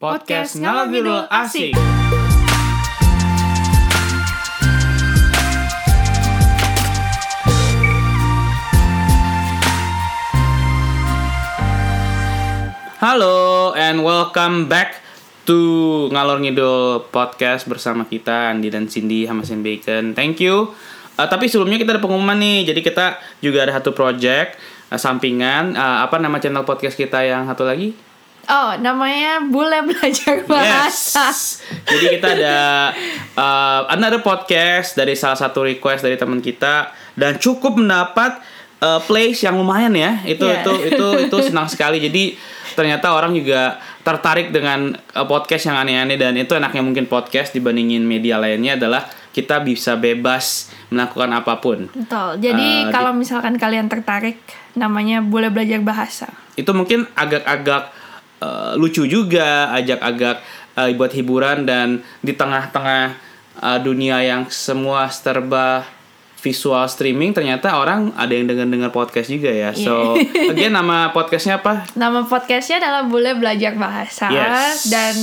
Podcast Ngalor Ngidul asik. Halo and welcome back to Ngalor Ngidul podcast bersama kita Andi dan Cindy sama Sin Bacon. Thank you. Tapi sebelumnya kita ada pengumuman nih. Jadi kita juga ada satu project sampingan. Apa nama channel podcast kita yang satu lagi? Oh, namanya Bole Belajar Bahasa. Yes. Jadi kita ada another podcast dari salah satu request dari teman kita dan cukup mendapat plays yang lumayan ya. Itu senang sekali. Jadi ternyata orang juga tertarik dengan podcast yang aneh-aneh, dan itu enaknya mungkin podcast dibandingin media lainnya adalah kita bisa bebas melakukan apapun. Betul. Jadi kalau misalkan kalian tertarik, namanya Bole Belajar Bahasa. Itu mungkin agak-agak lucu juga, ajak-ajak buat hiburan, dan di tengah-tengah dunia yang semua serba visual streaming, ternyata orang ada yang dengar podcast juga ya. So, again, nama podcastnya apa? Nama podcastnya adalah Bole Belajar Bahasa. Yes. Dan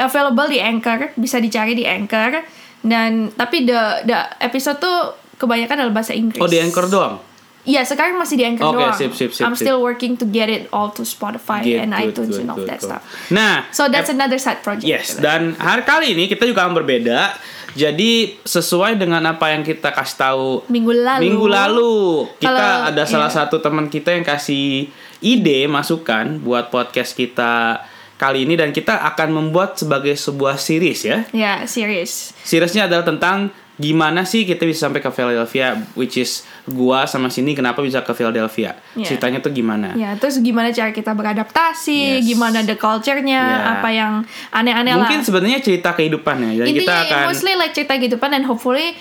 available di Anchor, bisa dicari di Anchor. Dan tapi the episode tuh kebanyakan dalam bahasa Inggris. Oh, di Anchor doang? Ya, sekarang masih di Anchor doang. Sip. I'm still working to get it all to Spotify and iTunes and all that stuff. Nah, so that's another side project. Yes, dan hari kali ini kita juga akan berbeda. Jadi sesuai dengan apa yang kita kasih tahu minggu lalu kita ada salah satu teman kita yang kasih ide, masukan buat podcast kita kali ini, dan kita akan membuat sebagai sebuah series ya. Ya, series. Seriesnya adalah tentang gimana sih kita bisa sampai ke Philadelphia, which is gua sama sini kenapa bisa ke Philadelphia. Yeah. Ceritanya tuh gimana? Ya, yeah, terus gimana cara kita beradaptasi, yes. Gimana the culture-nya, yeah. Apa yang aneh-aneh lah. Mungkin sebenarnya cerita kehidupan ya. Jadi kita akan mostly like cerita kehidupan, and hopefully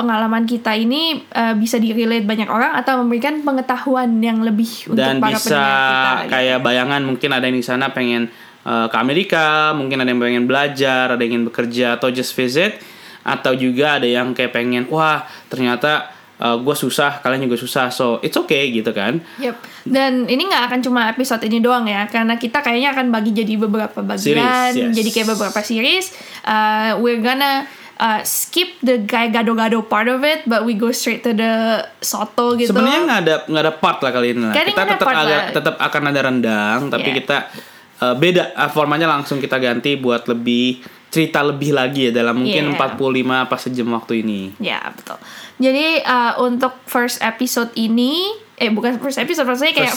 pengalaman kita ini bisa di-relate banyak orang atau memberikan pengetahuan yang lebih untuk dan para pendengar kita. Dan bisa kayak gitu. Bayangan mungkin ada yang di sana pengen ke Amerika, mungkin ada yang pengen belajar, ada yang ingin bekerja atau just visit. Atau juga ada yang kayak pengen, wah ternyata gue susah, kalian juga susah, so it's okay gitu kan. Yep. Dan ini gak akan cuma episode ini doang ya, karena kita kayaknya akan bagi jadi beberapa bagian, series, yes. Jadi kayak beberapa series. We're gonna skip the kayak gado-gado part of it, but we go straight to the soto gitu. Sebenarnya gak ada part lah kali ini lah. Kita tetap akan ada rendang, tapi yeah. Kita beda formatnya, langsung kita ganti buat lebih cerita lebih lagi ya, dalam mungkin 45 pas sejam waktu ini. Ya, betul. Jadi untuk first episode ini, bukan first episode, maksudnya kayak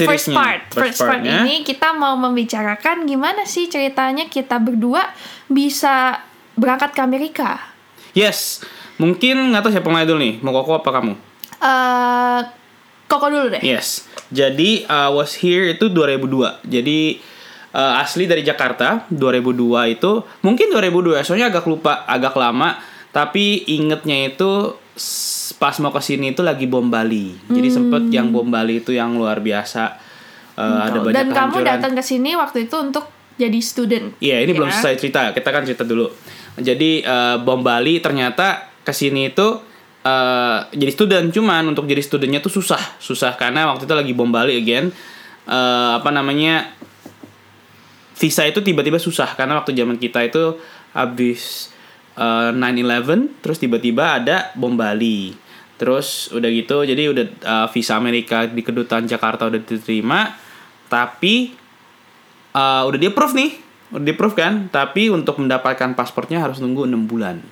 first part ini kita mau membicarakan gimana sih ceritanya kita berdua bisa berangkat ke Amerika. Yes. Mungkin nggak tahu siapa mulai dulu nih, mau Koko apa kamu? Koko dulu deh. Yes. Jadi was here itu 2002. Jadi asli dari Jakarta, 2002 itu. Mungkin 2002, soalnya agak lupa, agak lama. Tapi ingetnya itu pas mau kesini itu lagi bom Bali. Jadi sempet yang bom Bali itu yang luar biasa. Ada banyak dan kamu datang kesini waktu itu untuk jadi student. Iya, ini belum selesai cerita, kita kan cerita dulu. Jadi bom Bali ternyata kesini itu jadi student. Cuman untuk jadi studentnya tuh susah karena waktu itu lagi bom Bali again. Visa itu tiba-tiba susah karena waktu zaman kita itu habis 9/11, terus tiba-tiba ada bom Bali. Terus udah gitu, jadi udah visa Amerika di Kedutan Jakarta udah diterima, tapi udah di-approve nih. Udah di-approve kan, tapi untuk mendapatkan pasportnya harus nunggu 6 bulan.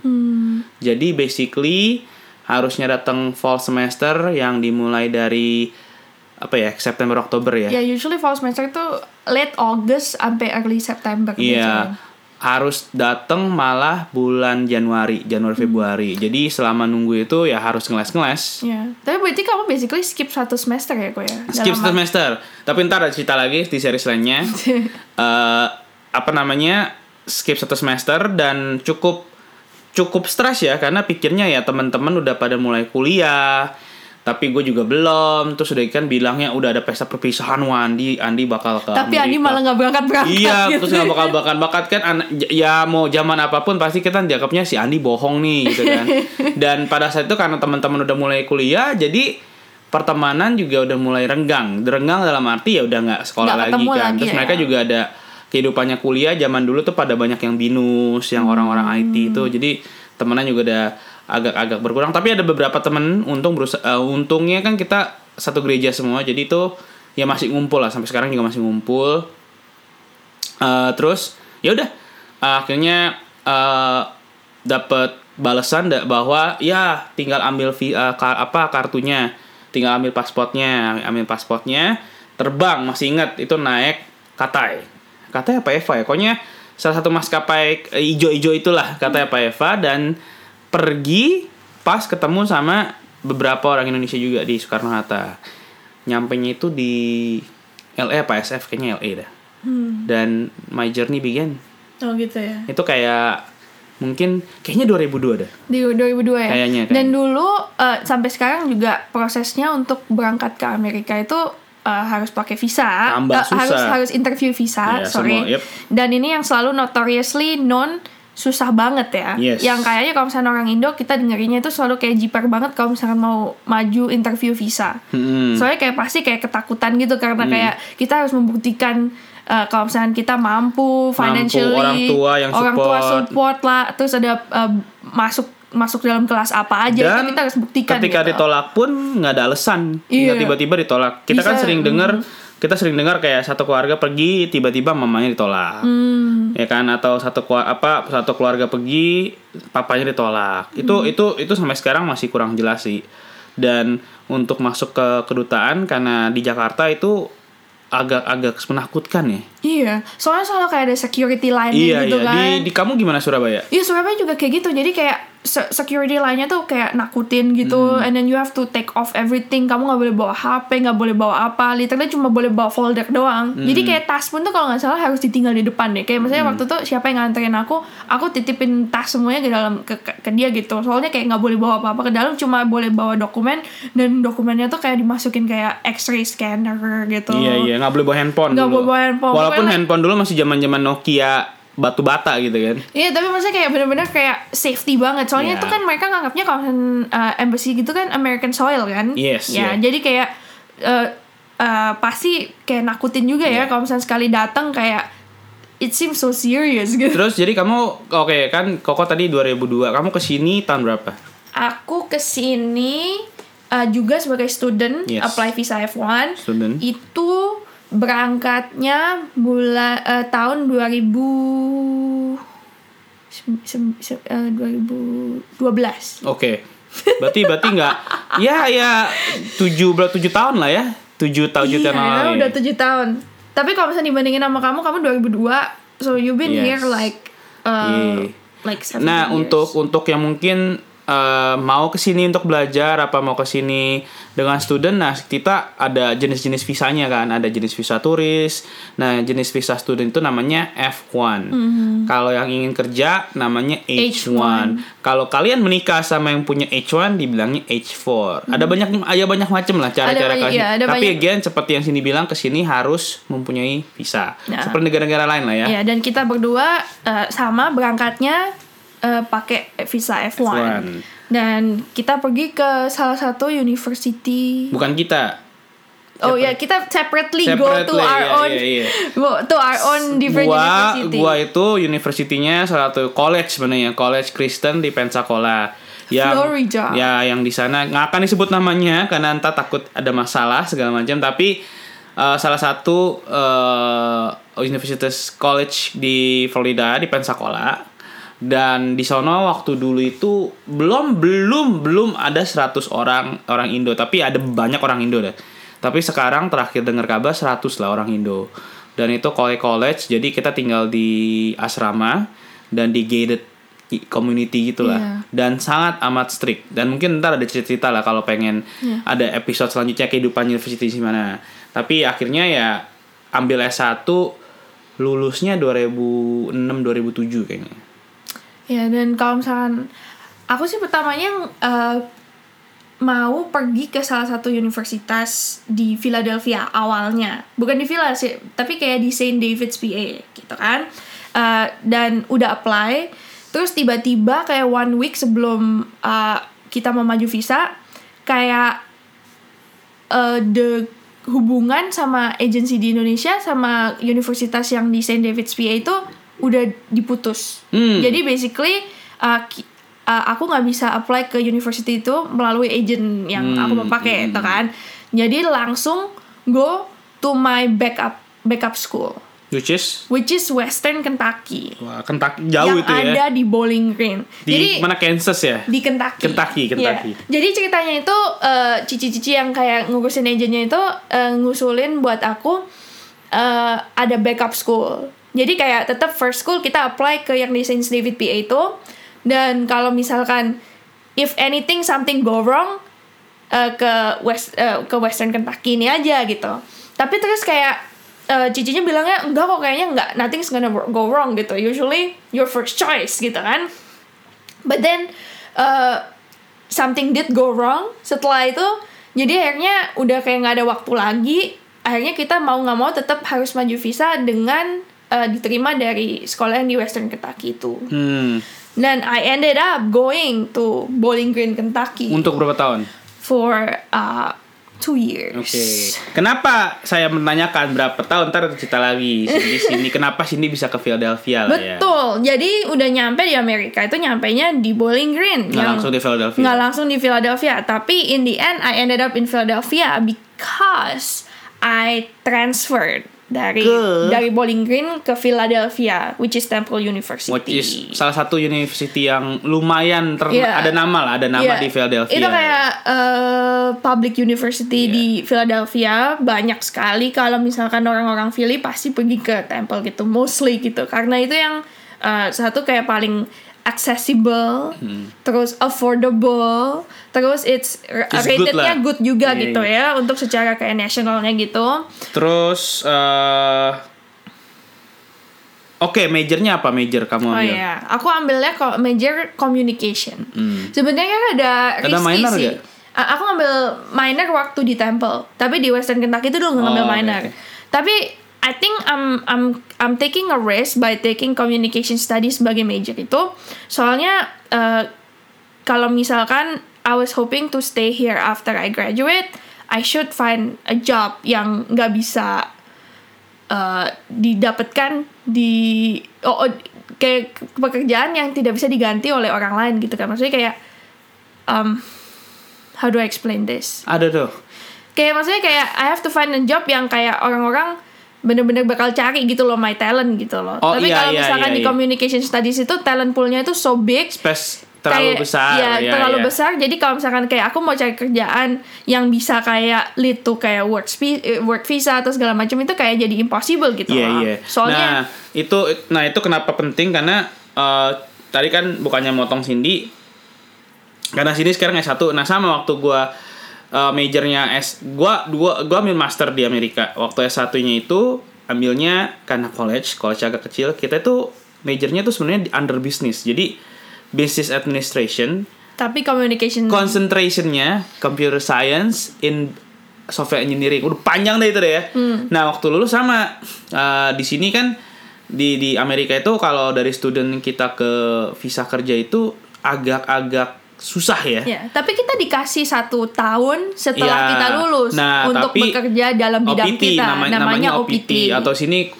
Jadi basically harusnya datang fall semester yang dimulai dari September Oktober ya. Ya, usually fall semester itu late August sampai early September. Iya. Harus datang malah bulan Januari Februari. Jadi selama nunggu itu ya harus ngeles. Iya. Tapi berarti kamu basically skip 1 semester ya, Ko ya? Skip 1 semester. Tapi ntar ada cerita lagi di seri lainnya. Skip 1 semester dan cukup stres ya, karena pikirnya ya teman-teman udah pada mulai kuliah. Tapi gue juga belum. Terus udah kan bilangnya udah ada pesta perpisahan, Andi bakal ke Amerika. Tapi Andi malah gak berangkat-berangkat. Iya gitu. Terus gak bakal berangkat kan. Ya mau zaman apapun pasti kita dianggapnya si Andi bohong nih gitu kan. Dan pada saat itu karena teman-teman udah mulai kuliah, jadi pertemanan juga udah mulai renggang. Renggang dalam arti ya udah gak sekolah lagi kan. Terus mereka juga ada kehidupannya kuliah zaman dulu tuh pada banyak yang Binus, yang orang-orang IT itu. Jadi temenan juga udah agak-agak berkurang. Tapi ada beberapa temen untungnya kan kita satu gereja semua, jadi itu ya masih ngumpul lah, sampai sekarang juga masih ngumpul. Terus ya udah akhirnya dapat balasan bahwa ya tinggal ambil kartunya, tinggal ambil pasportnya, terbang. Masih ingat itu naik Katai apa Eva ya, pokoknya salah satu maskapai ijo-ijo itulah, Katai apa Eva, dan pergi pas ketemu sama beberapa orang Indonesia juga di Soekarno-Hatta. Nyampenya itu di LA apa SF, kayaknya LA dah. Dan my journey began. Oh gitu ya. Itu kayak mungkin kayaknya 2002 dah. Di 2002 ya. Kayaknya. Dan dulu sampai sekarang juga prosesnya untuk berangkat ke Amerika itu harus pakai visa, harus interview visa, yeah, sorry. Semua, yep. Dan ini yang selalu notoriously non susah banget ya. Yes. Yang kayaknya kalau misalnya orang Indo kita dengerinnya itu selalu kayak jiper banget kalau misalnya mau maju interview visa. Soalnya kayak pasti kayak ketakutan gitu karena kayak kita harus membuktikan kalau misalnya kita mampu financially, orang tua support lah, terus ada masuk dalam kelas apa aja. Dan itu kita harus buktikan. Ketika gitu. Ditolak pun nggak ada alasan. Iya. Nggak tiba-tiba ditolak. Kita kan sering dengar. Kita sering dengar kayak satu keluarga pergi tiba-tiba mamanya ditolak, ya kan, atau satu keluarga pergi papanya ditolak. Itu sampai sekarang masih kurang jelas sih. Dan untuk masuk ke kedutaan karena di Jakarta itu agak menakutkan ya. Iya, soalnya selalu kayak ada security line gitu kan. Di kamu gimana Surabaya? Iya, Surabaya juga kayak gitu. Jadi kayak security line-nya tuh kayak nakutin gitu, and then you have to take off everything. Kamu gak boleh bawa HP, gak boleh bawa apa, literally cuma boleh bawa folder doang. Jadi kayak tas pun tuh kalau gak salah harus ditinggal di depan deh. Kayak misalnya waktu tuh siapa yang nganterin aku titipin tas semuanya ke dalam ke dia gitu. Soalnya kayak gak boleh bawa apa-apa ke dalam, cuma boleh bawa dokumen, dan dokumennya tuh kayak dimasukin kayak X-ray scanner gitu. Iya, gak boleh bawa handphone dulu. Walaupun handphone dulu masih zaman-zaman Nokia batu bata gitu kan. Iya, tapi maksudnya kayak benar-benar kayak safety banget. Soalnya itu kan mereka nganggapnya kalau embassy gitu kan American soil kan. Yes. Ya, jadi kayak pasti kayak nakutin juga ya kalau misalnya sekali datang kayak it seems so serious gitu. Terus jadi kamu oke kan Koko tadi 2002. Kamu kesini tahun berapa? Aku kesini juga sebagai student, apply visa F1. Student. Itu berangkatnya tahun 2012. Oke. Berarti enggak ya 7 tahun lah ya. 7 tahun lalu. Iya, udah 7 tahun. Tapi kalau misalnya dibandingin sama kamu 2002. So you been here like 7 years. Nah, untuk yang mungkin mau kesini untuk belajar apa mau kesini dengan student, nah kita ada jenis-jenis visanya kan, ada jenis visa turis, nah jenis visa student itu namanya F1. Kalau yang ingin kerja namanya H1. Kalau kalian menikah sama yang punya H1 dibilangnya H4. Ada banyak macam lah cara-cara kalian. Tapi again seperti yang sini bilang, kesini harus mempunyai visa seperti negara-negara lain lah ya. Iya, dan kita berdua sama berangkatnya pakai visa F1. Dan kita pergi ke salah satu university. Bukan kita. Oh ya, kita separately go to our own. To our own different university. Gua itu universitinya salah satu college sebenarnya, college Kristen di Pensacola. Florida. Ya, yang di sana nggak akan disebut namanya karena entah takut ada masalah segala macam, tapi salah satu universitas college di Florida di Pensacola. Dan di sono waktu dulu itu belum ada 100 orang Indo, tapi ada banyak orang Indo deh. Tapi sekarang terakhir dengar kabar 100 lah orang Indo. Dan itu college, jadi kita tinggal di asrama dan di gated community gitulah. Dan sangat amat strict. Dan mungkin ntar ada cerita-cerita lah kalau pengen ada episode selanjutnya kehidupan university di mana. Tapi akhirnya ya ambil S1, lulusnya 2006 2007 kayaknya. Ya, dan kalau misalkan aku sih pertamanya mau pergi ke salah satu universitas di Philadelphia awalnya. Bukan di Phila sih, tapi kayak di St. David's PA gitu kan. Dan udah apply. Terus tiba-tiba kayak one week sebelum kita mau maju visa, kayak the hubungan sama agensi di Indonesia sama universitas yang di St. David's PA itu udah diputus. Jadi basically aku nggak bisa apply ke university itu melalui agent yang aku mau pakai, itu kan. Jadi langsung go to my backup school. Which is Western Kentucky. Wah, Kentucky jauh yang itu ya. Yang ada di Bowling Green. Jadi mana Kansas ya? Di Kentucky. Yeah. Jadi ceritanya itu cici-cici yang kayak ngurusin agennya itu ngusulin buat aku ada backup school. Jadi kayak tetap first school kita apply ke yang di St. David PA itu, dan kalau misalkan if anything something go wrong ke Western Kentucky ini aja gitu. Tapi terus kayak cicinya bilangnya enggak kok, kayaknya enggak, nothing's gonna go wrong gitu, usually your first choice gitu kan. But then something did go wrong setelah itu. Jadi akhirnya udah kayak gak ada waktu lagi. Akhirnya kita mau gak mau tetap harus maju visa dengan diterima dari sekolah yang di Western Kentucky itu. Dan I ended up going to Bowling Green, Kentucky. Untuk berapa tahun? For 2 years. Okay. Kenapa saya menanyakan berapa tahun? Ntar cerita lagi di sini. Kenapa sini bisa ke Philadelphia lah ya? Betul. Jadi udah nyampe di Amerika itu nyampenya di Bowling Green. Nggak langsung di Philadelphia. Tapi in the end I ended up in Philadelphia because I transferred dari Bowling Green ke Philadelphia, which is Temple University. Which is salah satu university yang lumayan ada nama di Philadelphia. Itu kayak public university di Philadelphia. Banyak sekali kalau misalkan orang-orang Philly pasti pergi ke Temple gitu, mostly gitu. Karena itu yang satu kayak paling accessible, terus affordable, terus it's ratednya good juga gitu ya, untuk secara kayak nasionalnya gitu. Terus oke, majornya apa major kamu ambil? Aku ambilnya major communication. Sebenarnya ada minor sih. Aku ngambil minor waktu di Temple, tapi di Western Kentucky itu dulu ngambil minor. Tapi I think I'm taking a risk by taking communication studies sebagai major itu. Soalnya kalau misalkan I was hoping to stay here after I graduate, I should find a job yang nggak bisa didapatkan di kayak pekerjaan yang tidak bisa diganti oleh orang lain gitu kan. Maksudnya kayak how do I explain this? I don't know. Kayak maksudnya kayak I have to find a job yang kayak orang-orang bener-bener bakal cari gitu loh, my talent gitu loh. Tapi kalau misalkan di communication studies itu talent poolnya itu so big, space terlalu besar. Terlalu besar. Jadi kalau misalkan kayak aku mau cari kerjaan yang bisa kayak lead to kayak work visa atau segala macam, itu kayak jadi impossible gitu loh. Soalnya itu kenapa penting, karena tadi kan bukannya motong Cindy, karena Cindy sekarang S1. Nah sama waktu gue majornya gua ambil master di Amerika. Waktu S1-nya itu ambilnya karena college agak kecil. Kita itu majornya tuh sebenarnya under business. Jadi business administration, tapi communication concentration-nya computer science in software engineering. Udah panjang deh itu deh ya. Nah, waktu lulus sama di sini kan di Amerika itu kalau dari student kita ke visa kerja itu agak-agak susah ya, tapi kita dikasih 1 tahun setelah kita lulus untuk bekerja dalam bidang OPT, kita namanya OPT atau sini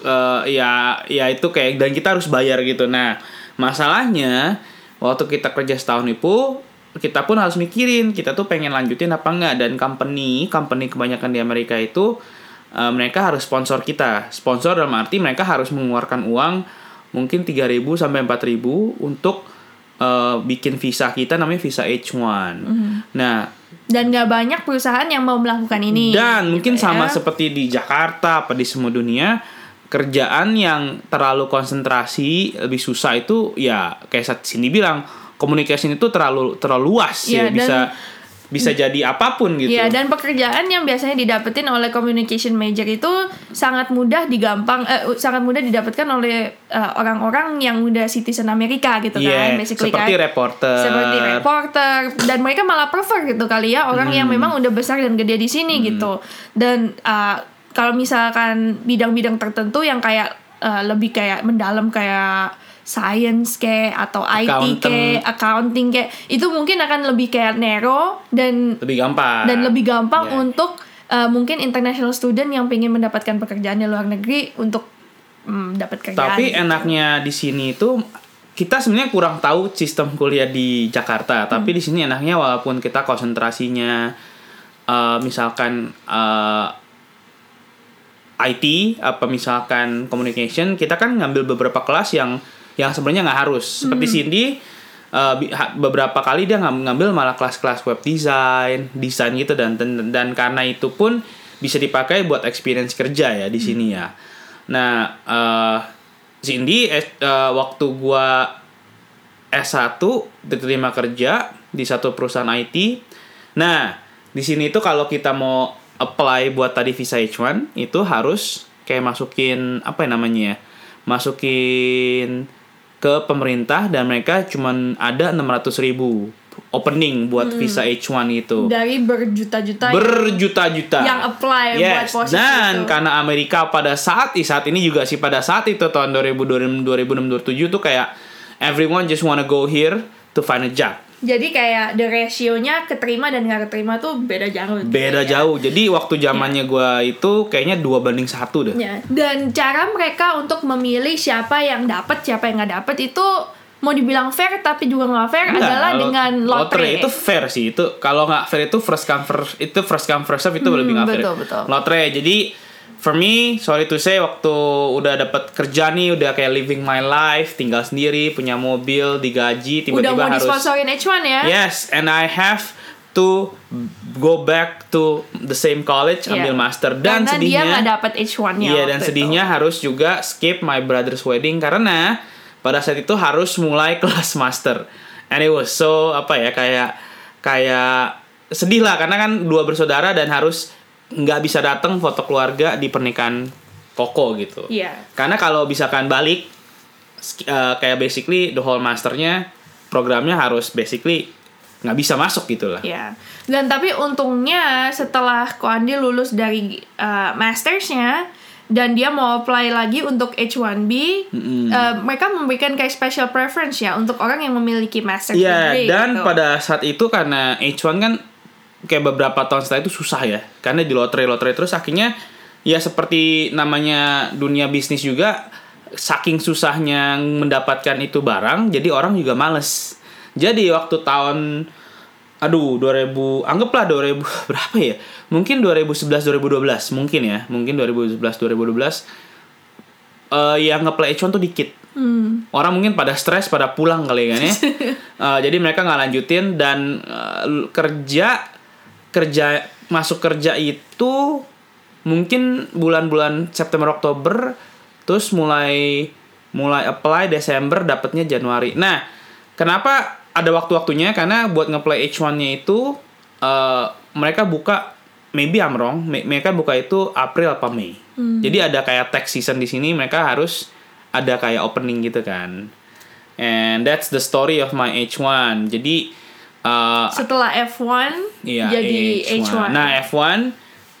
itu kayak, dan kita harus bayar gitu. Nah masalahnya waktu kita kerja setahun itu kita pun harus mikirin kita tuh pengen lanjutin apa enggak, dan company kebanyakan di Amerika itu mereka harus sponsor dalam arti mereka harus mengeluarkan uang mungkin 3.000 sampai 4.000 untuk bikin visa kita, namanya visa H1. Nah, dan gak banyak perusahaan yang mau melakukan ini. Dan mungkin sama seperti di Jakarta apa di semua dunia, kerjaan yang terlalu konsentrasi lebih susah itu ya kayak Cindy bilang, communication itu terlalu luas ya bisa jadi apapun gitu. Iya, dan pekerjaan yang biasanya didapetin oleh communication major itu sangat mudah didapatkan oleh orang-orang yang udah citizen Amerika gitu kan, basically seperti reporter dan mereka malah prefer gitu kali ya orang yang memang udah besar dan gede di sini gitu. Dan kalau misalkan bidang-bidang tertentu yang kayak lebih kayak mendalam kayak science kayak atau IT kayak accounting kayak, itu mungkin akan lebih kayak narrow dan lebih gampang untuk mungkin international student yang pengen mendapatkan pekerjaan di luar negeri untuk dapat kerjaan. Tapi gitu. Enaknya di sini itu kita sebenarnya kurang tahu sistem kuliah di Jakarta, tapi di sini enaknya walaupun kita konsentrasinya misalkan IT apa misalkan communication, kita kan ngambil beberapa kelas yang sebenarnya nggak harus. Seperti Cindy beberapa kali dia ngambil malah kelas-kelas web design gitu dan karena itu pun bisa dipakai buat experience kerja ya di sini ya. Nah, Cindy waktu gua S1 diterima kerja di satu perusahaan IT. Nah, di sini tuh kalau kita mau apply buat tadi visa H1 itu harus kayak masukin masukin ke pemerintah dan mereka cuman ada 600.000 opening buat visa H1 itu. Dari berjuta-juta yang apply buat posisi dan itu. Karena Amerika pada saat ini juga sih pada saat itu tahun 2006-2007 tuh kayak everyone just wanna go here to find a job. Jadi kayak the ratio-nya keterima dan gak keterima tuh beda jauh. Beda jauh. Jadi waktu zamannya gue itu kayaknya 2-1 deh. Yeah. Dan cara mereka untuk memilih siapa yang dapat, siapa yang gak dapat itu mau dibilang fair tapi juga gak fair. Enggak, adalah dengan lotre. Itu fair sih. Itu kalau gak fair itu first come first serve itu lebih gak fair. Betul. Lotre. Jadi for me, sorry to say, waktu udah dapat kerja nih, udah kayak living my life, tinggal sendiri, punya mobil, digaji, tiba-tiba harus. Udah mau disponsorin H1 ya? Yes, and I have to go back to the same college, ambil master. Dan karena sedihnya, dia gak dapet H1-nya. Iya, dan sedihnya itu harus juga skip my brother's wedding, karena pada saat itu harus mulai kelas master. And it was so, kayak sedih lah, karena kan dua bersaudara dan harus nggak bisa datang foto keluarga di pernikahan koko gitu. Yeah. Karena kalau misalkan balik kayak basically the whole masternya programnya harus basically nggak bisa masuk gitulah. Yeah. Dan tapi untungnya setelah Ko Andi lulus dari mastersnya dan dia mau apply lagi untuk H1B, mereka memberikan kayak special preference ya untuk orang yang memiliki master degree. Dan gitu. Pada saat itu karena H1 kan kayak beberapa tahun setelah itu susah ya, karena di lotre terus akhirnya ya seperti namanya dunia bisnis juga, saking susahnya mendapatkan itu barang, jadi orang juga males. Jadi waktu tahun 2000 anggaplah 2000 berapa ya, mungkin 2011-2012 mungkin 2011-2012 yang nge-play H1 tuh dikit. Orang mungkin pada stres, pada pulang kali kan ya. Jadi mereka gak lanjutin dan kerja masuk kerja itu mungkin bulan-bulan September Oktober, terus mulai apply Desember, dapatnya Januari. Nah, kenapa ada waktu-waktunya? Karena buat ngeplay H1-nya itu mereka buka, maybe I'm wrong, mereka buka itu April apa Mei. Jadi ada kayak tax season di sini, mereka harus ada kayak opening gitu kan. And that's the story of my H1. Jadi setelah F1 jadi H1. Nah, F1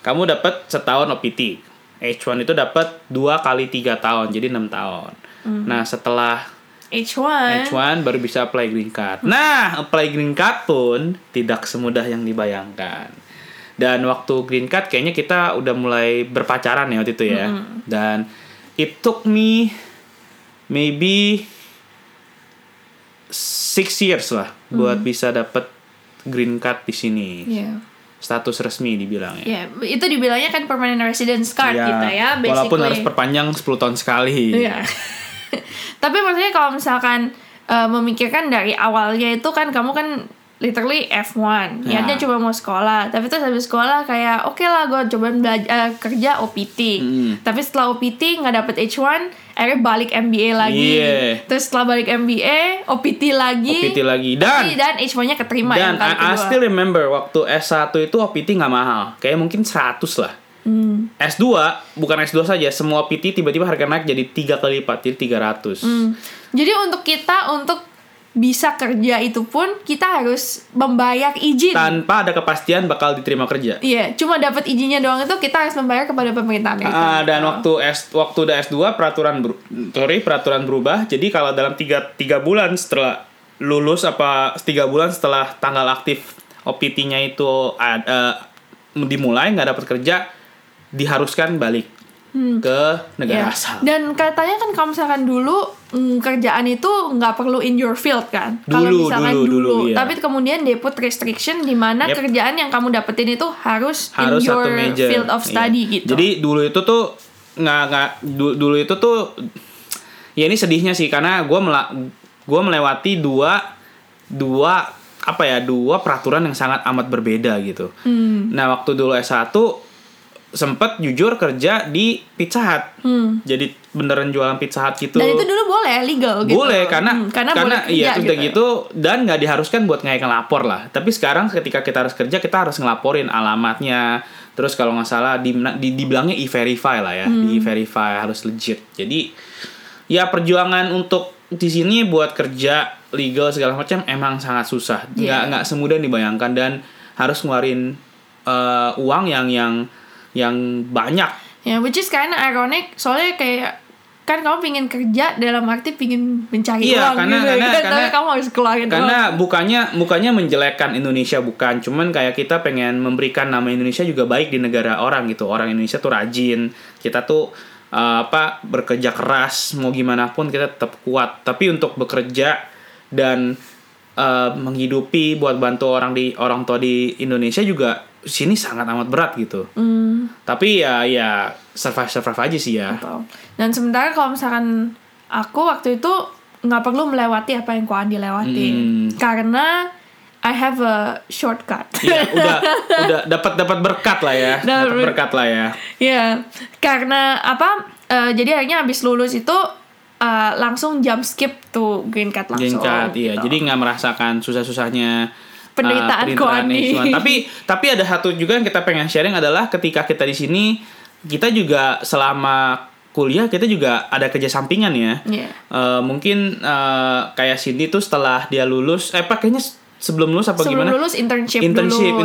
kamu dapat setahun OPT. H1 itu dapat 2x 3 tahun, jadi 6 tahun. Nah, setelah H1 baru bisa apply green card. Nah, apply green card pun tidak semudah yang dibayangkan. Dan waktu green card kayaknya kita udah mulai berpacaran ya waktu itu ya. Dan it took me maybe 6 years lah buat bisa dapat green card di sini. Status resmi dibilangnya. Itu dibilangnya kan permanent residence card gitu ya, basically. Walaupun harus perpanjang 10 tahun sekali. Tapi maksudnya kalau misalkan memikirkan dari awalnya itu kan kamu kan literally F1. Niatnya cuma mau sekolah, tapi terus habis sekolah kayak oke lah gue coba kerja OPT. Tapi setelah OPT nggak dapet H1, akhirnya balik MBA lagi. Terus setelah balik MBA OPT lagi dan H1-nya keterima. Dan I still remember waktu S1 itu OPT nggak mahal, kayak mungkin 100 lah. S2, bukan S2 saja, semua OPT tiba-tiba harga naik jadi 3 kali lipat, jadi 300. Jadi untuk kita bisa kerja itu pun kita harus membayar izin tanpa ada kepastian bakal diterima kerja. Cuma dapat izinnya doang, itu kita harus membayar kepada pemerintah Amerika. Dan waktu udah S2 peraturan berubah. Jadi kalau dalam 3 bulan setelah lulus, apa 3 bulan setelah tanggal aktif OPT-nya itu dimulai, nggak dapat kerja, diharuskan balik ke negara asal. Dan katanya kan kalau misalkan dulu kerjaan itu nggak perlu in your field kan. Dulu. Tapi kemudian dia put restriction di mana kerjaan yang kamu dapetin itu harus in your field of study gitu. Jadi dulu itu tuh ya ini sedihnya sih karena gue melewati dua peraturan yang sangat amat berbeda gitu. Nah waktu dulu S1 sempet jujur kerja di Pizza Hut. Jadi beneran jualan Pizza Hut gitu. Dan itu dulu boleh legal gitu. Boleh karena boleh kerja, sudah gitu. Dan enggak diharuskan buat ngelapor lah. Tapi sekarang ketika kita harus kerja, kita harus ngelaporin alamatnya. Terus kalau enggak salah dibilangnya e-verify lah ya. E-verify harus legit. Jadi ya perjuangan untuk di sini buat kerja legal segala macam emang sangat susah. Enggak semudah dibayangkan dan harus ngeluarin uang yang banyak. Ya, which is kind of ironic. Soalnya kayak kan kamu pingin kerja dalam arti pingin mencari uang karena tapi kamu harus keluarin uang. bukannya menjelekkan Indonesia, bukan. Cuman kayak kita pengen memberikan nama Indonesia juga baik di negara orang gitu. Orang Indonesia tuh rajin. Kita tuh bekerja keras. Mau gimana pun kita tetap kuat. Tapi untuk bekerja dan menghidupi buat bantu orang tua di Indonesia juga sini sangat amat berat gitu. Tapi ya survive aja sih ya. Dan sementara kalau misalkan aku waktu itu nggak perlu melewati apa yang Koan dilewatin karena I have a shortcut. Ya, udah dapat berkat lah ya. Ya, karena jadi akhirnya abis lulus itu langsung jump skip to green card langsung. Green card, iya. Gitu. Jadi nggak merasakan susah-susahnya penderitaan H1. Tapi ada satu juga yang kita pengen sharing adalah ketika kita di sini kita juga selama kuliah kita juga ada kerja sampingan ya. Mungkin kayak Cindy tuh setelah dia lulus kayaknya sebelum lulus gimana? Sebelum lulus internship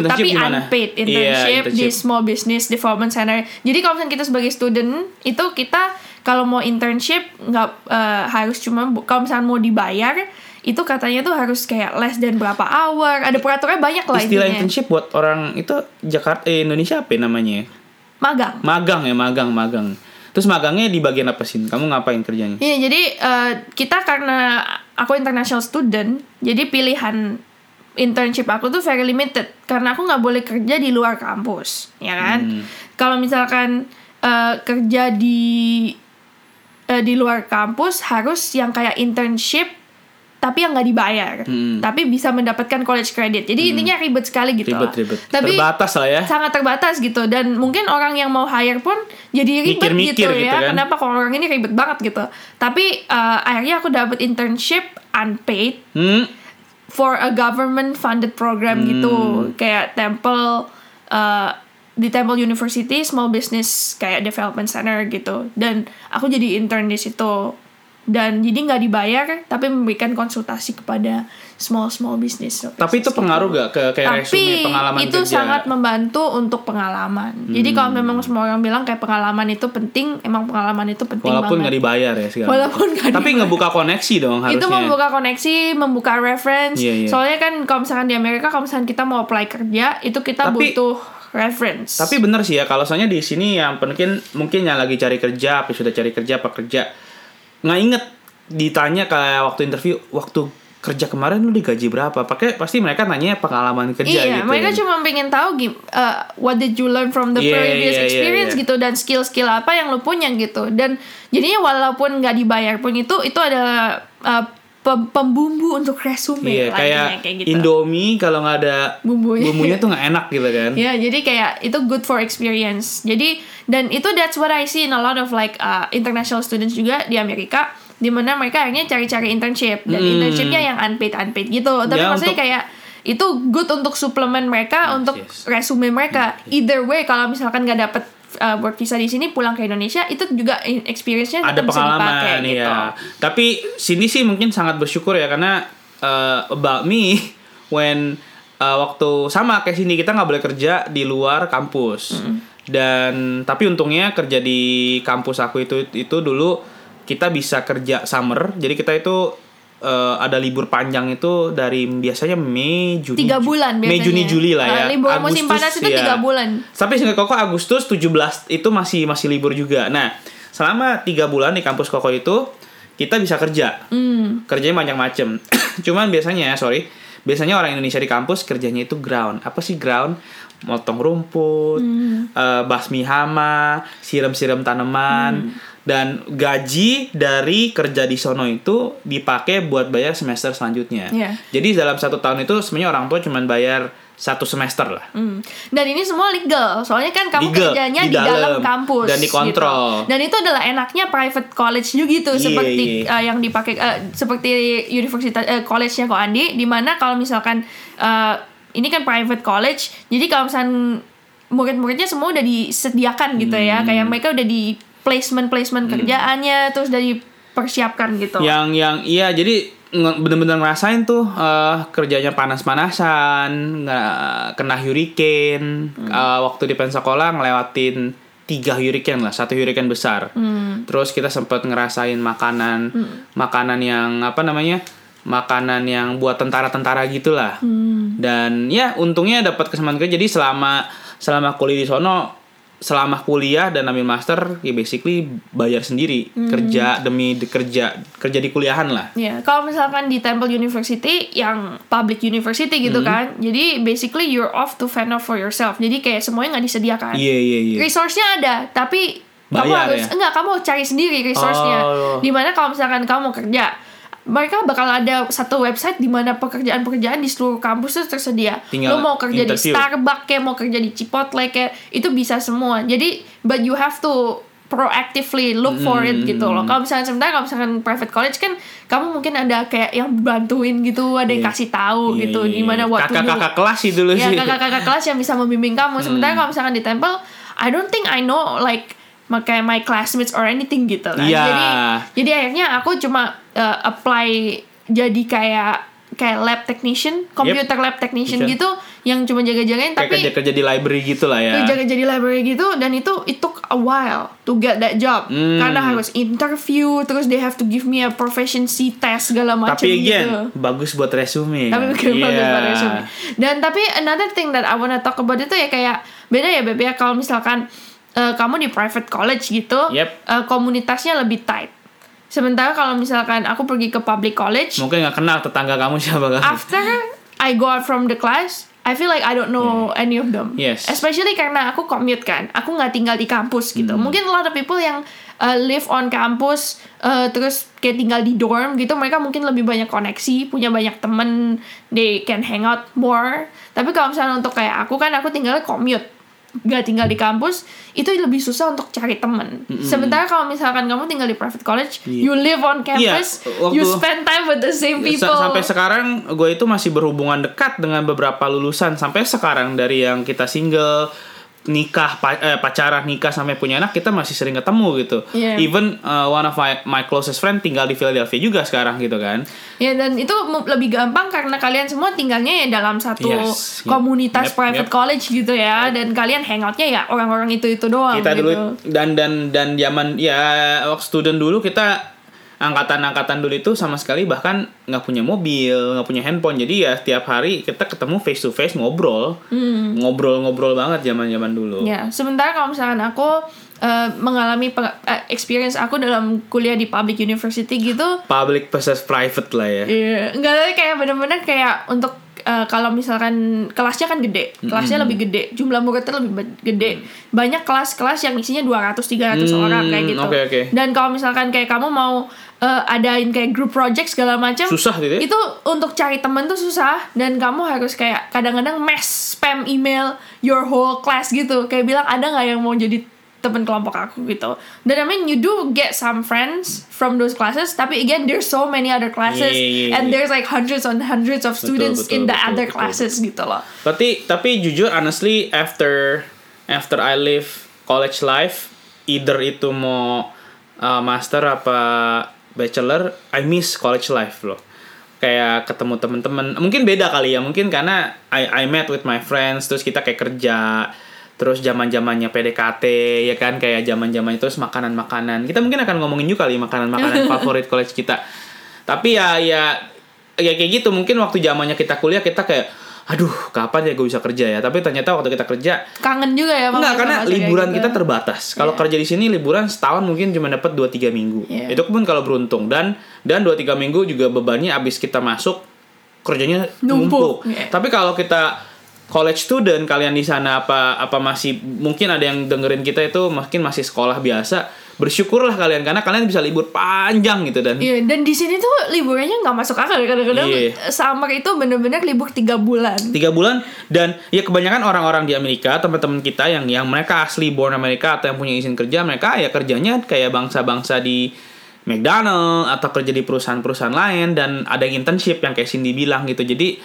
tapi gimana? Unpaid internship di Small Business Development Center. Jadi kalau misalnya kita sebagai student itu kita kalau mau internship nggak harus cuma kalau misalnya mau dibayar itu katanya tuh harus kayak less than berapa hour. Ada peraturannya banyak lah istilah intinya. Internship buat orang itu Jakarta Indonesia apa namanya? Magang. Terus magangnya di bagian apa sih? Kamu ngapain kerjanya? Iya, jadi kita karena aku international student, jadi pilihan internship aku tuh very limited karena aku nggak boleh kerja di luar kampus, ya kan? Kalau misalkan kerja di luar kampus harus yang kayak internship tapi yang nggak dibayar, tapi bisa mendapatkan college credit. Jadi intinya ribet sekali gitu. Ribet. Tapi terbatas lah ya. Sangat terbatas gitu. Dan mungkin orang yang mau hire pun jadi ribet mikir gitu ya. Kan? Kenapa kok orang ini ribet banget gitu? Tapi akhirnya aku dapat internship unpaid for a government funded program gitu, kayak Temple di Temple University Small Business kayak Development Center gitu. Dan aku jadi intern di situ. Dan jadi nggak dibayar tapi memberikan konsultasi kepada small business. Tapi itu pengaruh gak kayak resume pengalaman kerja? Tapi itu sangat membantu untuk pengalaman. Jadi kalau memang semua orang bilang kayak pengalaman itu penting, emang pengalaman itu penting walaupun banget. Walaupun nggak dibayar ya segala. Walaupun nggak dibayar. Tapi ngebuka koneksi dong harusnya. Itu membuka koneksi, membuka reference. Yeah. Soalnya kan kalau misalkan di Amerika kalau misalkan kita mau apply kerja itu kita butuh reference. Tapi benar sih ya kalau soalnya di sini yang mungkin yang lagi cari kerja, apa sudah cari kerja apa kerja nggak inget ditanya kayak waktu interview waktu kerja kemarin lu digaji berapa pasti mereka nanya pengalaman kerja gitu. Mereka cuma pengen tahu what did you learn from the previous experience gitu dan skill apa yang lu punya gitu dan jadinya walaupun nggak dibayar pun itu adalah pembumbu untuk resume kayak gitu. Indomie kalau nggak ada bumbunya tuh nggak enak gitu kan. Jadi kayak itu good for experience. Jadi dan itu that's what I see in a lot of international students juga di Amerika di mana mereka akhirnya cari-cari internship dan internshipnya yang unpaid gitu. Tapi maksudnya kayak itu good untuk suplemen mereka untuk resume mereka. Either way kalau misalkan nggak dapet work visa di sini pulang ke Indonesia itu juga experience-nya ada pengalaman dipakai, gitu. Tapi sini sih mungkin sangat bersyukur ya karena about me when waktu sama kayak sini kita nggak boleh kerja di luar kampus dan tapi untungnya kerja di kampus aku itu dulu kita bisa kerja summer jadi kita itu ada libur panjang itu dari biasanya Mei, Juni, 3 bulan biasanya. Mei, Juni, Juli lah ya. Libur Agustus, musim panas itu ya. 3 bulan. Tapi seingat Koko Agustus 17 itu masih libur juga. Nah, selama 3 bulan di kampus Koko itu kita bisa kerja. Kerjanya macam-macam. Cuman biasanya orang Indonesia di kampus kerjanya itu ground. Apa sih ground? Motong rumput, basmi hama, siram-siram tanaman. Dan gaji dari kerja di sono itu dipakai buat bayar semester selanjutnya. Yeah. Jadi dalam 1 tahun itu sebenarnya orang tua cuma bayar 1 semester lah. Dan ini semua legal, soalnya kan kamu legal, kerjanya di dalam kampus dan dikontrol. Gitu. Dan itu adalah enaknya private college juga gitu, seperti yang dipakai seperti universitas college-nya Ko Andi, di mana kalau misalkan ini kan private college, jadi kalau misalkan murid-muridnya semua udah disediakan gitu ya, kayak mereka udah di placement kerjaannya terus dari persiapkan gitu. Yang iya jadi benar-benar ngerasain tuh kerjanya panas-panasan, kena hurricane. Waktu di Pensacola ngelewatin 3 hurricane lah, 1 hurricane besar. Terus kita sempat ngerasain makanan yang buat tentara-tentara gitulah. Dan ya untungnya dapat kesamaan kerja, jadi selama kuliah di sono, selama kuliah dan ambil master ya basically bayar sendiri, kerja demi kerja di kuliahan lah. Ya, kalau misalkan di Temple University yang public university gitu kan, jadi basically you're off to fend off for yourself. Jadi kayak semuanya nggak disediakan. Iya. Resource-nya ada, tapi bayar, kamu harus kamu harus cari sendiri resource-nya. Dimana kalau misalkan kamu mau kerja, mereka bakal ada satu website di mana pekerjaan-pekerjaan di seluruh kampus itu tersedia. Tinggal lo mau kerja interview di Starbucks kayak, mau kerja di Chipotle kayak, itu bisa semua. Jadi but you have to proactively look for it gitu loh. Kalau misalkan sebenarnya private college kan kamu mungkin ada kayak yang bantuin gitu, ada yang kasih tahu gitu di mana waktu kakak-kakak kelas itu loh sih. Ya kakak-kakak kelas yang bisa membimbing kamu. Sementara kalau misalkan di Temple, I don't think I know like kayak my classmates or anything gitu kan. Jadi akhirnya aku cuma apply jadi kayak lab technician, computer lab technician gitu, yang cuma jaga-jagain, tapi kayak kerja di library gitu lah ya. Kerja di library gitu, dan it took a while to get that job. Karena harus interview, terus they have to give me a proficiency test segala macam gitu. Tapi again, bagus buat resume. Bagus buat resume. Dan tapi another thing that I wanna talk about itu ya kayak beda ya Beb ya, kalau misalkan kamu di private college gitu, komunitasnya lebih tight. Sementara kalau misalkan aku pergi ke public college, mungkin nggak kenal tetangga kamu siapa kan. After I go out from the class, I feel like I don't know any of them. Yes. Especially karena aku commute kan, aku nggak tinggal di kampus gitu. Mungkin a lot of people yang live on kampus, terus kayak tinggal di dorm gitu, mereka mungkin lebih banyak koneksi, punya banyak temen, they can hang out more. Tapi kalau misalkan untuk kayak aku kan, aku tinggalnya commute, nggak tinggal di kampus, itu lebih susah untuk cari teman. Sementara kalau misalkan kamu tinggal di private college, you live on campus, you spend time with the same people. Sampai sekarang gue itu masih berhubungan dekat dengan beberapa lulusan sampai sekarang, dari yang kita single, nikah, pacaran, nikah sampai punya anak, kita masih sering ketemu gitu. Even one of my closest friend tinggal di Philadelphia juga sekarang gitu kan. Ya, dan itu lebih gampang karena kalian semua tinggalnya ya dalam satu komunitas private college gitu ya. Dan kalian hangoutnya ya orang-orang itu doang. Kita dulu gitu. dan zaman ya student dulu, kita angkatan-angkatan dulu itu sama sekali bahkan nggak punya mobil, nggak punya handphone, jadi ya tiap hari kita ketemu face to face, ngobrol banget zaman dulu. Ya, sementara kalau misalkan aku mengalami experience aku dalam kuliah di public university gitu. Public versus private lah ya. Iya, nggak kayak benar-benar kayak untuk kalau misalkan kelasnya kan gede, kelasnya lebih gede, jumlah muridnya lebih gede, banyak kelas-kelas yang isinya 200-300 orang kayak gitu. Okay. Dan kalau misalkan kayak kamu mau adain kayak group project segala macam, susah gitu. Itu untuk cari teman tuh susah, dan kamu harus kayak kadang-kadang mass spam email your whole class gitu, kayak bilang ada nggak yang mau jadi teman kelompok aku gitu. Dan I mean you do get some friends from those classes, tapi again there's so many other classes, and there's like hundreds and hundreds of students in the other classes gitu loh. Tapi jujur honestly after I live college life, either itu mau master apa bachelor, I miss college life loh. Kayak ketemu teman-teman, mungkin beda kali ya, mungkin karena I met with my friends, terus kita kayak kerja. Terus zaman-zamannya PDKT ya kan, kayak zaman-zamannya terus makanan-makanan. Kita mungkin akan ngomongin juga kali makanan-makanan favorit college kita. Tapi ya kayak gitu, mungkin waktu zamannya kita kuliah kita kayak aduh kapan ya gue bisa kerja ya, tapi ternyata waktu kita kerja kangen juga ya. Enggak, karena liburan kita terbatas. Kalau kerja di sini liburan setahun mungkin cuma dapat 2-3 minggu. Itu pun kalau beruntung, dan 2-3 minggu juga bebannya abis kita masuk kerjanya numpuk. Tapi kalau kita college student, kalian di sana apa masih mungkin ada yang dengerin kita itu mungkin masih sekolah biasa, bersyukurlah kalian karena kalian bisa libur panjang gitu. Dan iya, dan di sini tuh liburnya nggak masuk akal kadang-kadang. Summer itu benar-benar libur 3 bulan. Dan ya kebanyakan orang-orang di Amerika, teman-teman kita yang mereka asli born Amerika atau yang punya izin kerja, mereka ya kerjanya kayak bangsa-bangsa di McDonald's atau kerja di perusahaan-perusahaan lain, dan ada yang internship yang kayak Cindy bilang gitu. Jadi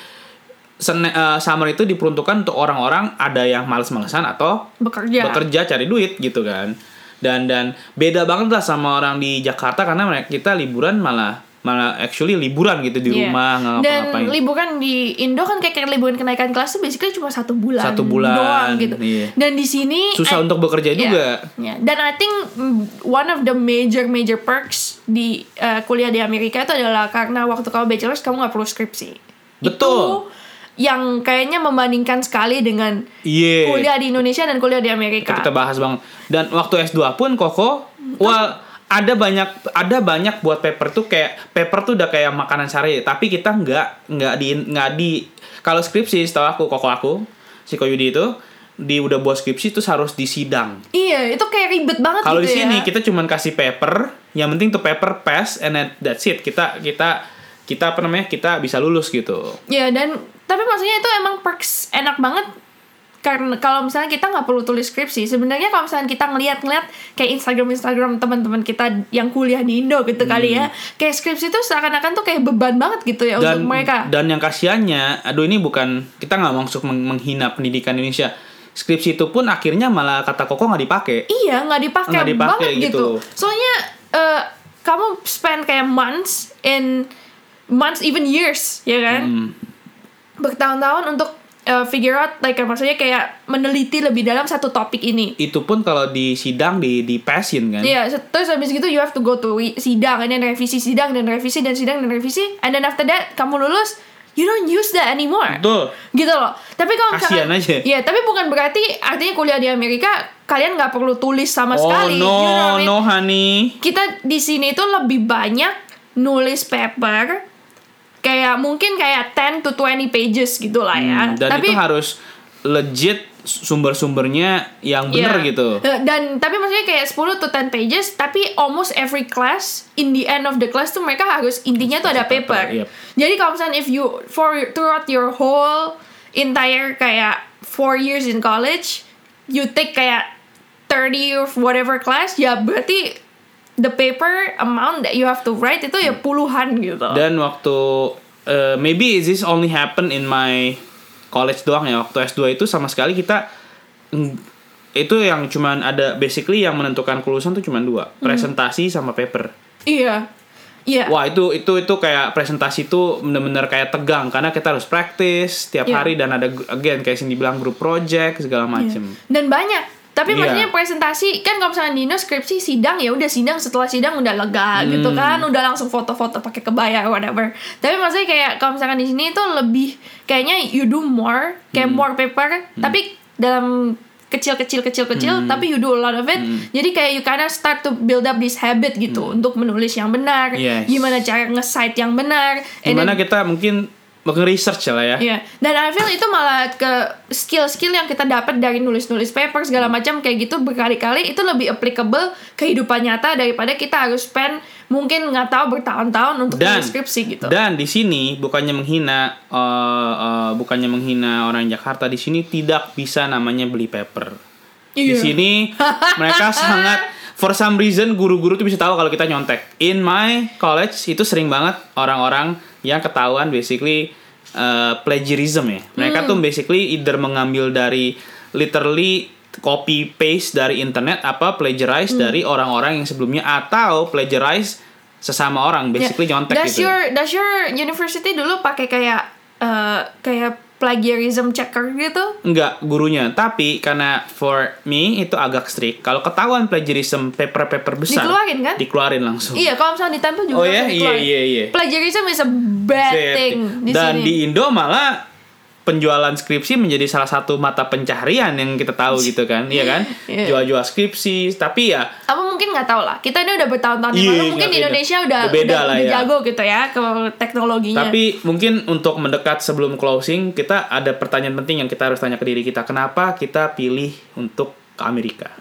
summer itu diperuntukkan untuk orang-orang ada yang males-malesan atau bekerja cari duit gitu kan. Dan beda banget lah sama orang di Jakarta, karena kita liburan malah actually liburan gitu di rumah, ngapa-ngapain. Dan liburan di Indo kan kayak liburan kenaikan kelas tuh basically cuma 1 bulan doang gitu. Dan di sini susah untuk bekerja juga. Dan I think one of the major perks di kuliah di Amerika itu adalah karena waktu kamu bachelor's kamu nggak perlu skripsi. Betul. Itu yang kayaknya membandingkan sekali dengan kuliah di Indonesia dan kuliah di Amerika. Kita bahas bang. Dan waktu S2 pun Koko, ada banyak buat paper tuh kayak paper tuh udah kayak makanan sehari. Tapi kita nggak di kalau skripsi setahu aku si Ko Yudi itu di udah buat skripsi terus harus disidang. Iya, itu kayak ribet banget. Kalau gitu di sini kita cuman kasih paper, yang penting tuh paper pass and that's it. Kita kita bisa lulus gitu. Iya, dan tapi maksudnya itu emang perks enak banget karena kalau misalnya kita nggak perlu tulis skripsi. Sebenarnya kalau misalnya kita ngelihat kayak Instagram teman-teman kita yang kuliah di Indo gitu kali ya, kayak skripsi itu seakan-akan tuh kayak beban banget gitu ya untuk mereka. Dan yang kasiannya, aduh ini bukan kita nggak maksud menghina pendidikan Indonesia. Skripsi itu pun akhirnya malah kata Koko nggak dipakai. Iya, nggak dipakai banget gitu. Soalnya kamu spend kayak months even years ya kan. Bertahun-tahun untuk figure out like maksudnya kayak meneliti lebih dalam satu topik ini. Itu pun kalau di sidang di passion kan. Iya, terus habis gitu you have to go to sidang and then revisi, sidang dan revisi, dan sidang dan revisi, and then after that kamu lulus, you don't use that anymore. Betul. Gitu loh. Tapi kalau misalkan ya, tapi bukan berarti artinya kuliah di Amerika kalian enggak perlu tulis sama sekali. No, you know what I mean? No honey. Kita di sini tuh lebih banyak nulis paper kayak mungkin kayak 10 to 20 pages gitu lah ya. Dan tapi, itu harus legit sumber-sumbernya yang benar gitu. Dan tapi maksudnya kayak 10 to 10 pages, tapi almost every class in the end of the class tuh mereka harus intinya tuh ada paper. Jadi kalau misalnya if you throughout your whole entire kayak 4 years in college, you take kayak 30 or whatever class, ya berarti the paper amount that you have to write itu ya puluhan gitu. Dan waktu maybe this only happen in my college doang ya. Waktu S2 itu sama sekali kita itu yang cuman ada basically yang menentukan kelulusan tuh cuman 2, presentasi sama paper. Iya. Iya. Wah, itu kayak presentasi tuh benar-benar kayak tegang karena kita harus praktis tiap hari, dan ada again kayak Cindy bilang group project segala macem. Dan banyak. Tapi maksudnya presentasi kan kalau misalnya Nino skripsi sidang ya udah sidang, setelah sidang udah lega gitu kan, udah langsung foto-foto pakai kebaya whatever. Tapi maksudnya kayak kalau misalkan di sini itu lebih kayaknya you do more, kayak more paper, tapi dalam kecil, tapi you do a lot of it. Jadi kayak you kinda start to build up this habit gitu untuk menulis yang benar, gimana cara nge-cite yang benar, gimana kita mungkin nge-research lah ya. Dan I feel itu malah ke skill-skill yang kita dapat dari nulis-nulis paper segala macam kayak gitu berkali-kali itu lebih applicable kehidupan nyata daripada kita harus spend mungkin nggak tahu bertahun-tahun untuk nulis skripsi gitu. Dan di sini bukannya menghina orang Jakarta, di sini tidak bisa namanya beli paper. Di sini mereka sangat for some reason guru-guru tuh bisa tahu kalau kita nyontek. In my college itu sering banget orang-orang yang ketahuan basically plagiarism ya. Mereka tuh basically either mengambil dari literally copy paste dari internet, apa plagiarize dari orang-orang yang sebelumnya, atau plagiarize sesama orang, basically nyontek gitu. Does your university dulu pakai kayak plagiarism checker gitu? Enggak, gurunya. Tapi karena for me itu agak strict. Kalau ketahuan plagiarism paper-paper besar, dikeluarin kan? Dikeluarin langsung. Iya, kalau misalnya di Temple juga dikeluarin. Iya. Plagiarism is a bad thing di sini. Dan di Indo malah penjualan skripsi menjadi salah satu mata pencaharian yang kita tahu gitu kan, iya kan? Yeah. Jual-jual skripsi, tapi ya apa mungkin nggak tahu lah. Kita ini udah bertahun-tahun di mana, mungkin di Indonesia udah jago gitu ya ke teknologinya. Tapi mungkin untuk mendekat sebelum closing, kita ada pertanyaan penting yang kita harus tanya ke diri kita. Kenapa kita pilih untuk ke Amerika?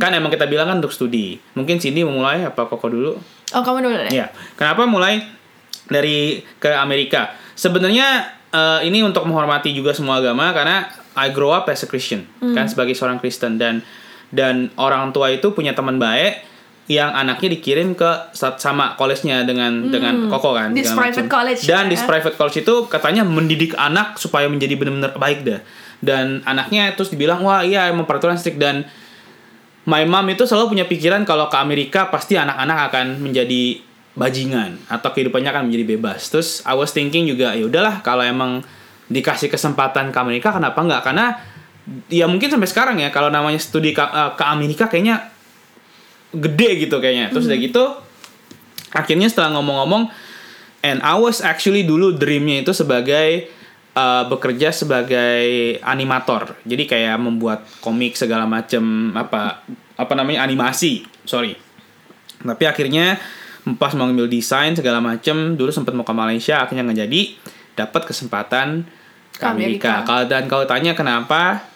Kan emang kita bilang kan untuk studi. Mungkin sini memulai apa Koko dulu? Oh, kamu dulu deh. Iya. Kenapa mulai dari ke Amerika? Sebenarnya ini untuk menghormati juga semua agama karena I grow up as a Christian, kan sebagai seorang Kristen, dan orang tua itu punya teman baik yang anaknya dikirim ke sama college-nya dengan Koko kan, this private college, dan this private college itu katanya mendidik anak supaya menjadi benar-benar baik dah, dan anaknya terus dibilang wah iya emang peraturan strict, dan my mom itu selalu punya pikiran kalau ke Amerika pasti anak-anak akan menjadi bajingan atau kehidupannya akan menjadi bebas. Terus I was thinking juga ya udahlah kalau emang dikasih kesempatan ke Amerika kenapa enggak, karena ya mungkin sampai sekarang ya kalau namanya studi ke Amerika kayaknya gede gitu kayaknya. Terus udah gitu akhirnya setelah ngomong-ngomong, and I was actually dulu dreamnya itu sebagai bekerja sebagai animator. Jadi kayak membuat komik segala macam apa namanya animasi, sorry. Tapi akhirnya pas mau ngambil desain segala macem, dulu sempat mau ke Malaysia, akhirnya nggak jadi, dapat kesempatan ke Amerika. Dan kalau tanya kenapa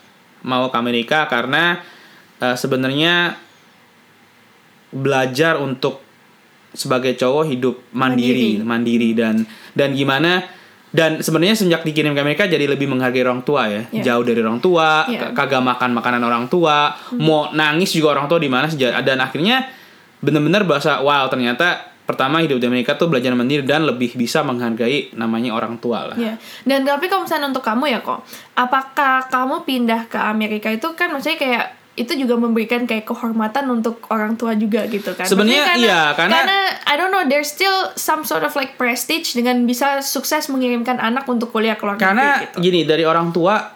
mau ke Amerika, karena sebenarnya belajar untuk sebagai cowok hidup mandiri dan gimana, dan sebenarnya sejak dikirim ke Amerika jadi lebih menghargai orang tua ya, jauh dari orang tua, kagak makan makanan orang tua, mau nangis juga orang tua di mana, dan akhirnya benar-benar bahasa wow, ternyata pertama hidup di Amerika tuh belajar mandiri dan lebih bisa menghargai namanya orang tua lah. Yeah. Dan tapi kalau misalnya untuk kamu ya kok, apakah kamu pindah ke Amerika itu kan maksudnya kayak itu juga memberikan kayak kehormatan untuk orang tua juga gitu kan? Sebenarnya iya, karena I don't know, there's still some sort of like prestige dengan bisa sukses mengirimkan anak untuk kuliah ke luar negeri. Karena gitu. Gini, dari orang tua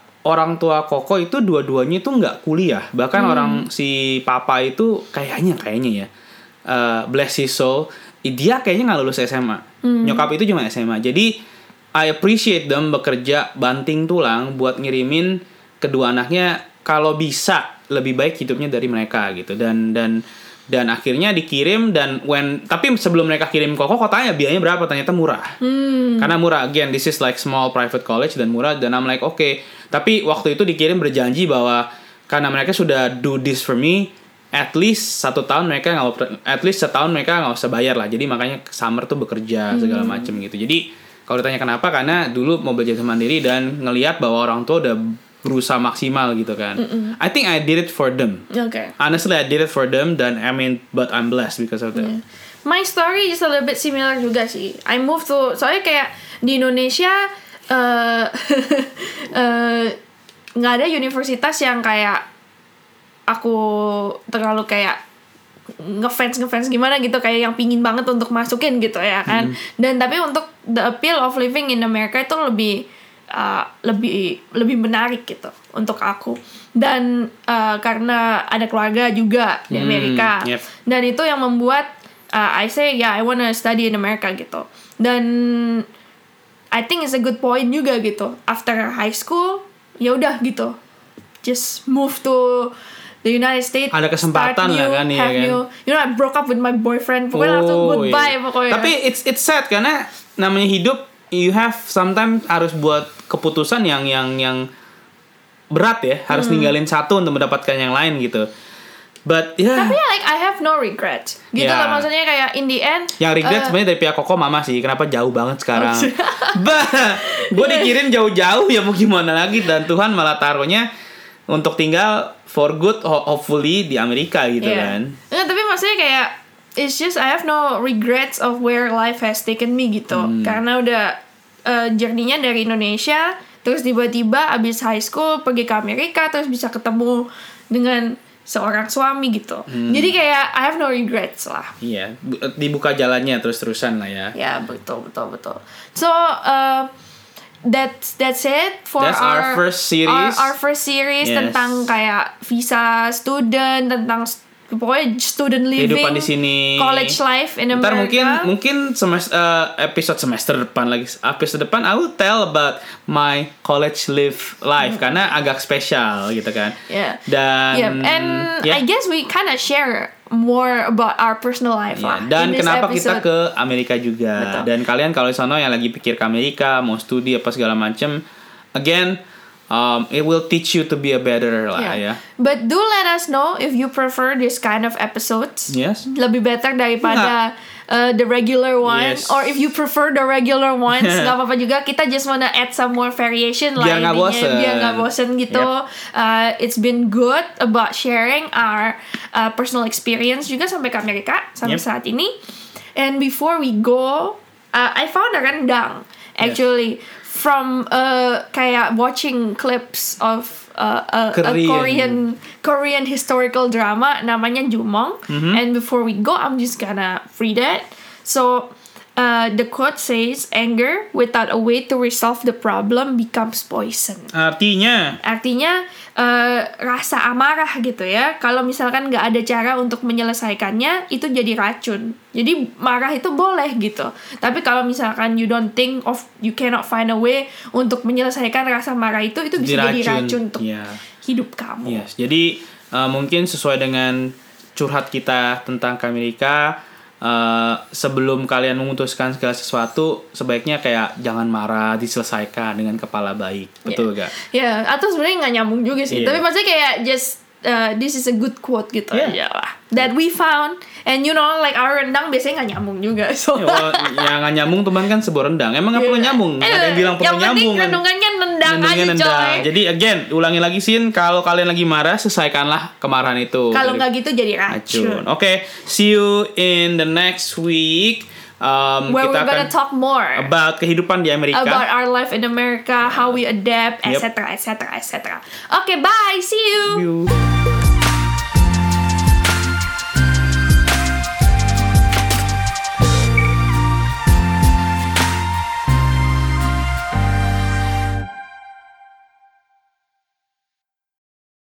Koko itu dua-duanya itu nggak kuliah, bahkan orang si Papa itu kayaknya ya. Bless his soul, dia kayaknya gak lulus SMA. Nyokap itu cuma SMA. Jadi I appreciate them bekerja banting tulang buat ngirimin kedua anaknya, kalau bisa lebih baik hidupnya dari mereka gitu. Dan akhirnya dikirim, dan tapi sebelum mereka kirim Koko tanya biayanya berapa, ternyata murah. Karena murah, again this is like small private college dan murah, dan I'm like okay. Tapi waktu itu dikirim berjanji bahwa karena mereka sudah do this for me, at least setahun mereka nggak usah bayar lah. Jadi makanya summer tuh bekerja segala macam gitu. Jadi kalau ditanya kenapa, karena dulu mau belajar mandiri dan ngelihat bahwa orang tua udah berusaha maksimal gitu kan. I think I did it for them. Okay. Honestly I did it for them, dan I mean but I'm blessed because of them. My story is a little bit similar juga sih. I moved to, soalnya kayak di Indonesia nggak ada universitas yang kayak aku terlalu kayak ngefans gimana gitu, kayak yang pingin banget untuk masukin gitu ya kan. Dan tapi untuk the appeal of living in America itu lebih menarik gitu untuk aku, dan karena ada keluarga juga di Amerika, dan itu yang membuat I say yeah I wanna study in America gitu. Dan I think it's a good point juga gitu, after high school ya udah gitu, just move to the United States, ada kesempatan lah kan, ya kan. You know I broke up with my boyfriend, pokoknya langsung goodbye pokoknya. Tapi it's sad karena namanya hidup, you have sometimes harus buat keputusan yang berat ya, harus ninggalin satu untuk mendapatkan yang lain gitu. But tapi like I have no regret gitu lah, maksudnya kayak in the end yang regret sebenarnya dari pihak Koko mama sih, kenapa jauh banget sekarang. Gue dikirim jauh-jauh ya mau gimana lagi, dan Tuhan malah taruhnya untuk tinggal for good, hopefully di Amerika gitu kan. Nggak, tapi maksudnya kayak it's just I have no regrets of where life has taken me gitu. Karena udah journey-nya dari Indonesia, terus tiba-tiba abis high school pergi ke Amerika, terus bisa ketemu dengan seorang suami gitu. Jadi kayak I have no regrets lah. Iya, dibuka jalannya terus-terusan lah ya. Ya betul. So That's it for our first series. Our first series, yes. Tentang kayak visa student, tentang pokoknya student living, kehidupan di sini, college life in America. Ntar mungkin episode semester depan lagi. Episode depan I will tell about my college life karena agak spesial gitu kan. Yeah. Dan I guess we kind of share more about our personal life lah. Dan kenapa episode. Kita ke Amerika juga. Betul. Dan kalian kalau di sana yang lagi pikir ke Amerika, mau studi apa segala macam, again it will teach you to be a better lah ya. But do let us know if you prefer this kind of episodes. Yes. Lebih better daripada the regular one, yes. Or if you prefer the regular ones, nggak apa-apa juga. Kita just wanna add some more variation lah. Biar nggak bosen gitu. Yep. It's been good about sharing our personal experience juga sampai ke Amerika sampai saat ini. And before we go, I found a rendang actually. Yes. From kayak watching clips of a Korean historical drama namanya Jumong, and before we go I'm just gonna read it. So the quote says, "Anger without a way to resolve the problem becomes poison." Artinya rasa amarah gitu ya. Kalau misalkan nggak ada cara untuk menyelesaikannya, itu jadi racun. Jadi marah itu boleh gitu. Tapi kalau misalkan you cannot find a way untuk menyelesaikan rasa marah itu bisa jadi racun untuk hidup kamu. Yes. Jadi mungkin sesuai dengan curhat kita tentang Amerika, sebelum kalian memutuskan segala sesuatu, sebaiknya kayak jangan marah, diselesaikan dengan kepala baik. Betul gak? Yeah. Atau sebenarnya gak nyambung juga sih. Tapi maksudnya kayak just this is a good quote gitu aja lah. That we found. And you know, like our rendang biasanya gak nyambung juga. So. Ya gak nyambung teman kan sebuah rendang. Emang gak perlu nyambung. Ada yang bilang perlu nyambung. Yang penting rendungannya nendang aja coy. Jadi again, ulangi lagi Sin. Kalau kalian lagi marah, selesaikanlah kemarahan itu. Kalau gak gitu jadi racun. Oke, see you in the next week. Where we're gonna talk more about kehidupan di Amerika, about our life in America, how we adapt, etc, etc, etc. Okay, bye, see you.